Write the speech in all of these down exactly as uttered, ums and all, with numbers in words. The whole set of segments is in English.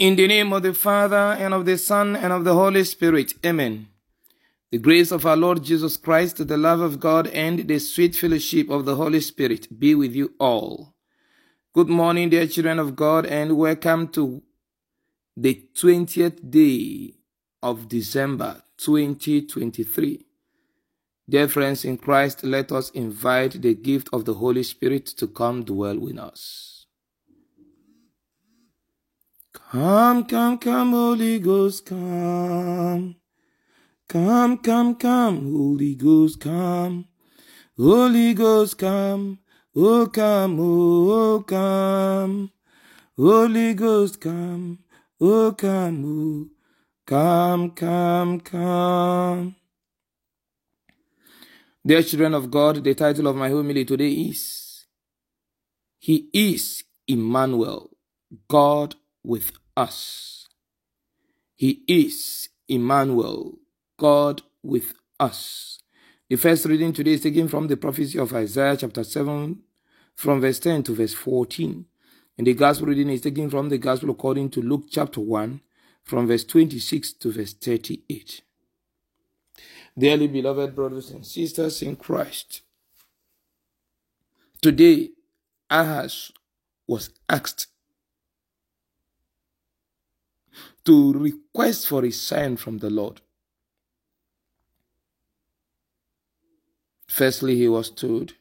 In the name of the Father, and of the Son, and of the Holy Spirit. Amen. The grace of our Lord Jesus Christ, the love of God, and the sweet fellowship of the Holy Spirit be with you all. Good morning, dear children of God, and welcome to the twentieth day of December twenty twenty-three. Dear friends in Christ, let us invite the gift of the Holy Spirit to come dwell with us. Come, come, come, Holy Ghost, come. Come, come, come, Holy Ghost, come. Holy Ghost, come. Oh, come, oh, come. Holy Ghost, come. Oh, come, oh. Come, come, come. Dear children of God, the title of my homily today is, He is Emmanuel, God with us. He is Emmanuel, God with us. The first reading today is taken from the prophecy of Isaiah chapter seven, from verse ten to verse fourteen. And the gospel reading is taken from the gospel according to Luke chapter one, from verse twenty-six to verse thirty-eight. Dearly beloved brothers and sisters in Christ, today Ahaz was asked to request for a sign from the Lord. Firstly, he was told,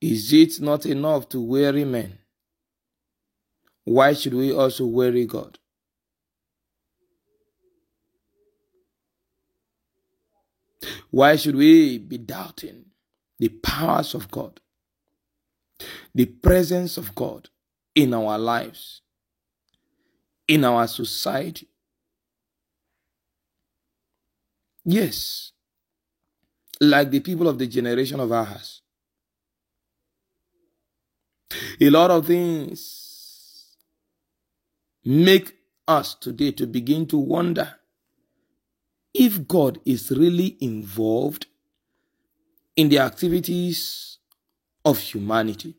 is it not enough to weary men? Why should we also weary God? Why should we be doubting the powers of God, the presence of God in our lives, in our society? Yes, like the people of the generation of Ahaz, a lot of things make us today to begin to wonder if God is really involved in the activities of humanity.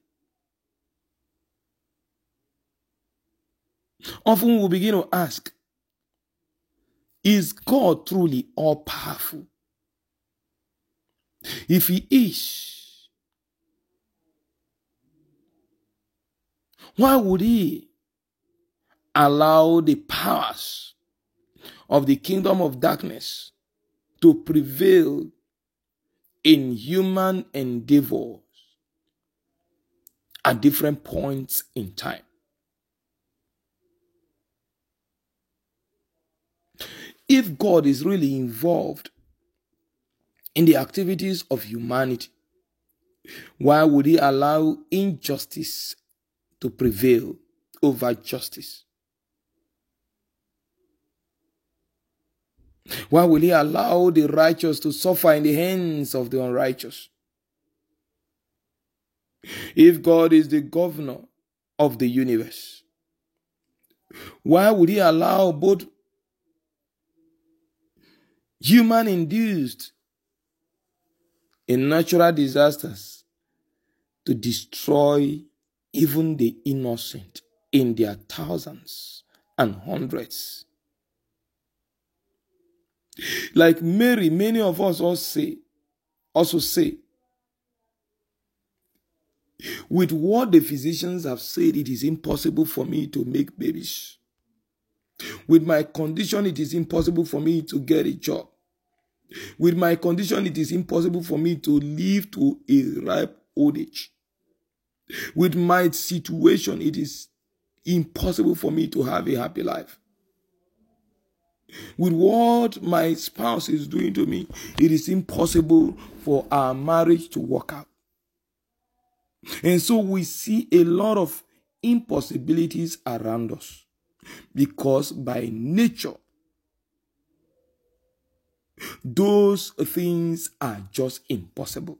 Often we begin to ask, is God truly all-powerful? If He is, why would He allow the powers of the kingdom of darkness to prevail in human endeavors at different points in time? If God is really involved in the activities of humanity, why would He allow injustice to prevail over justice? Why will He allow the righteous to suffer in the hands of the unrighteous? If God is the governor of the universe, why would He allow both human-induced and natural disasters to destroy even the innocent in their thousands and hundreds? Like Mary, many of us also say, also say, with what the physicians have said, it is impossible for me to make babies. With my condition, it is impossible for me to get a job. With my condition, it is impossible for me to live to a ripe old age. With my situation, it is impossible for me to have a happy life. With what my spouse is doing to me, it is impossible for our marriage to work out. And so we see a lot of impossibilities around us, because by nature, those things are just impossible.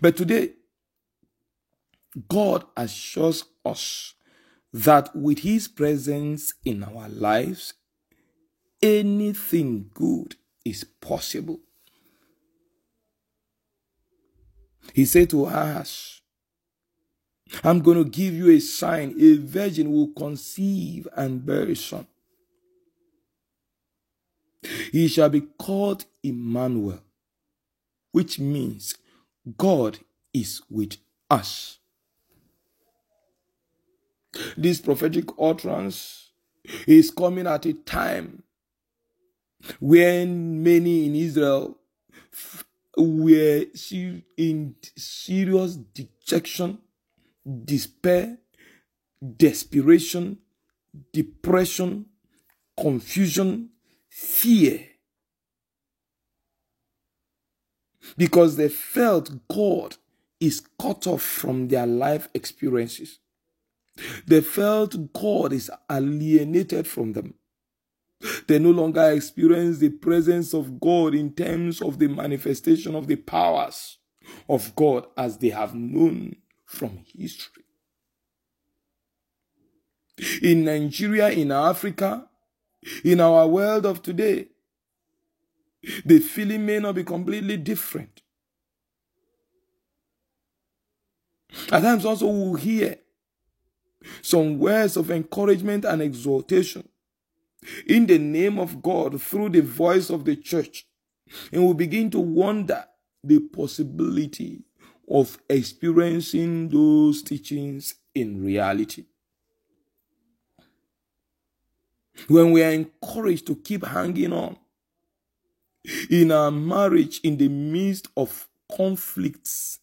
But today, God assures us that with His presence in our lives, anything good is possible. He said to us, I'm going to give you a sign. A virgin will conceive and bear a son. He shall be called Emmanuel, which means God is with us. This prophetic utterance is coming at a time when many in Israel were in serious dejection, despair, desperation, depression, confusion, fear, because they felt God is cut off from their life experiences. They felt God is alienated from them. They no longer experience the presence of God in terms of the manifestation of the powers of God as they have known from history. In Nigeria, in Africa, in our world of today, the feeling may not be completely different. At times also we'll hear some words of encouragement and exhortation in the name of God through the voice of the church, and we begin to wonder the possibility of experiencing those teachings in reality. When we are encouraged to keep hanging on in our marriage in the midst of conflicts,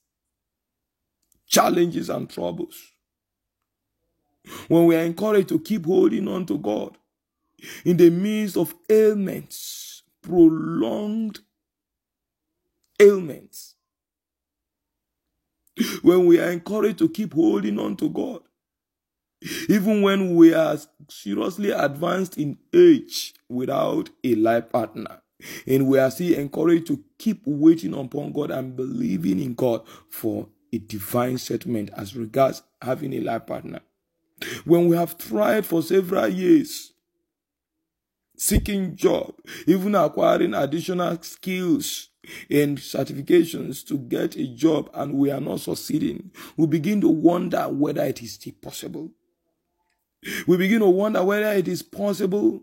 challenges, and troubles, when we are encouraged to keep holding on to God in the midst of ailments, prolonged ailments, when we are encouraged to keep holding on to God, even when we are seriously advanced in age without a life partner, and we are still encouraged to keep waiting upon God and believing in God for a divine settlement as regards having a life partner. When we have tried for several years, seeking job, even acquiring additional skills and certifications to get a job, and we are not succeeding, we begin to wonder whether it is still possible. We begin to wonder whether it is possible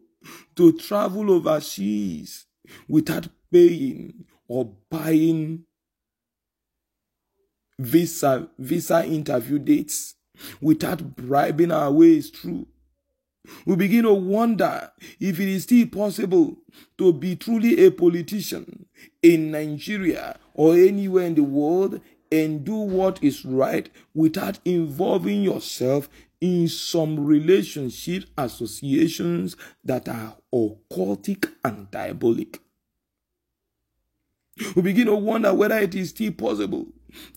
to travel overseas without paying or buying visa, visa interview dates, without bribing our ways through. We begin to wonder if it is still possible to be truly a politician in Nigeria or anywhere in the world and do what is right without involving yourself in some relationship associations that are occultic and diabolic. We begin to wonder whether it is still possible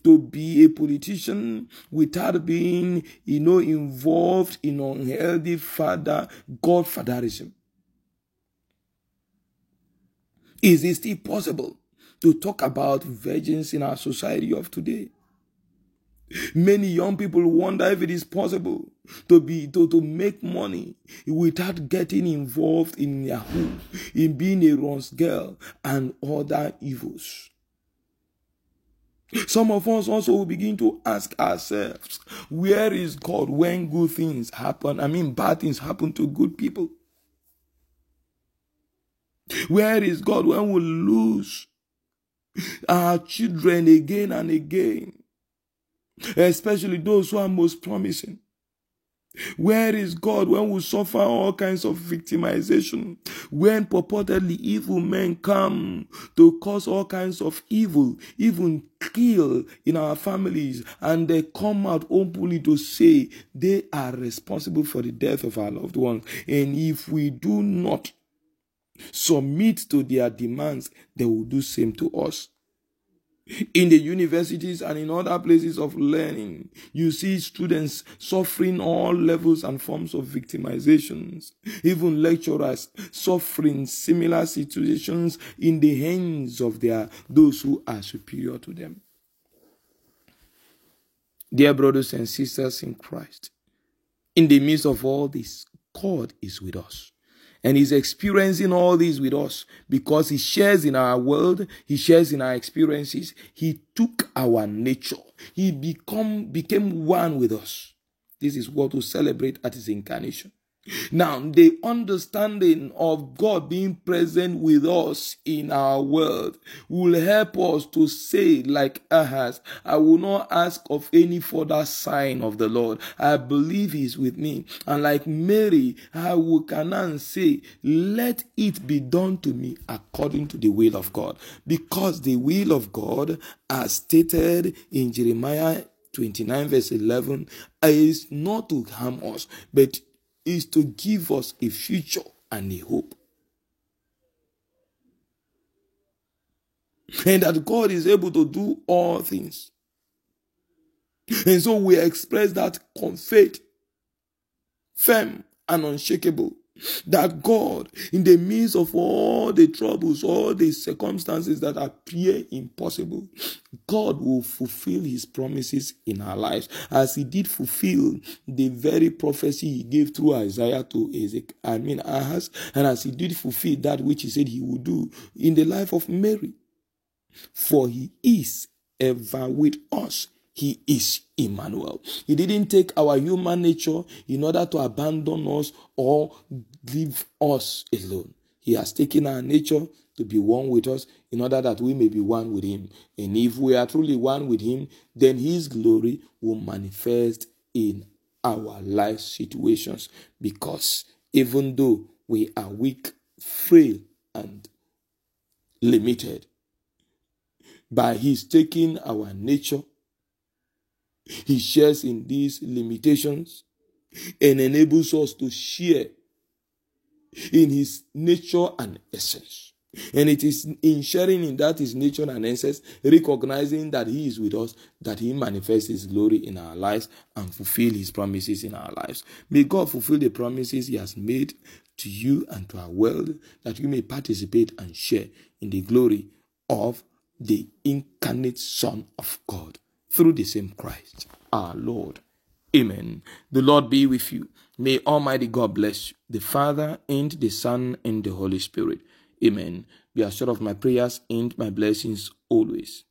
to be a politician without being, you know, involved in unhealthy father godfatherism. Is it still possible to talk about virgins in our society of today? Many young people wonder if it is possible to be to, to make money without getting involved in Yahoo, in being a runs girl and other evils. Some of us also will begin to ask ourselves, where is God when good things happen? I mean, bad things happen to good people. Where is God when we lose our children again and again, especially those who are most promising? Where is God when we suffer all kinds of victimization, when purportedly evil men come to cause all kinds of evil, even kill in our families, and they come out openly to say they are responsible for the death of our loved ones, and if we do not submit to their demands, they will do the same to us? In the universities and in other places of learning, you see students suffering all levels and forms of victimizations. Even lecturers suffering similar situations in the hands of their those who are superior to them. Dear brothers and sisters in Christ, in the midst of all this, God is with us. And he's experiencing all this with us because he shares in our world, he shares in our experiences. He took our nature. He become, became one with us. This is what we celebrate at his incarnation. Now, the understanding of God being present with us in our world will help us to say, like Ahaz, I will not ask of any further sign of the Lord. I believe he is with me. And like Mary, I will Canaan say, let it be done to me according to the will of God. Because the will of God, as stated in Jeremiah twenty-nine verse eleven, is not to harm us, but is to give us a future and a hope. And that God is able to do all things. And so we express that faith, firm and unshakable, that God, in the midst of all the troubles, all the circumstances that appear impossible, God will fulfill his promises in our lives, as he did fulfill the very prophecy he gave through Isaiah to Ezek, I mean Ahaz, and as he did fulfill that which he said he would do in the life of Mary. For he is ever with us. He is Emmanuel. He didn't take our human nature in order to abandon us or leave us alone. He has taken our nature to be one with us in order that we may be one with him. And if we are truly one with him, then his glory will manifest in our life situations. Because even though we are weak, frail, and limited, by his taking our nature, he shares in these limitations and enables us to share in his nature and essence. And it is in sharing in that his nature and essence, recognizing that he is with us, that he manifests his glory in our lives and fulfill his promises in our lives. May God fulfill the promises he has made to you and to our world, that you may participate and share in the glory of the incarnate Son of God, through the same Christ, our Lord. Amen. The Lord be with you. May Almighty God bless you, the Father, and the Son, and the Holy Spirit. Amen. Be assured of my prayers and my blessings always.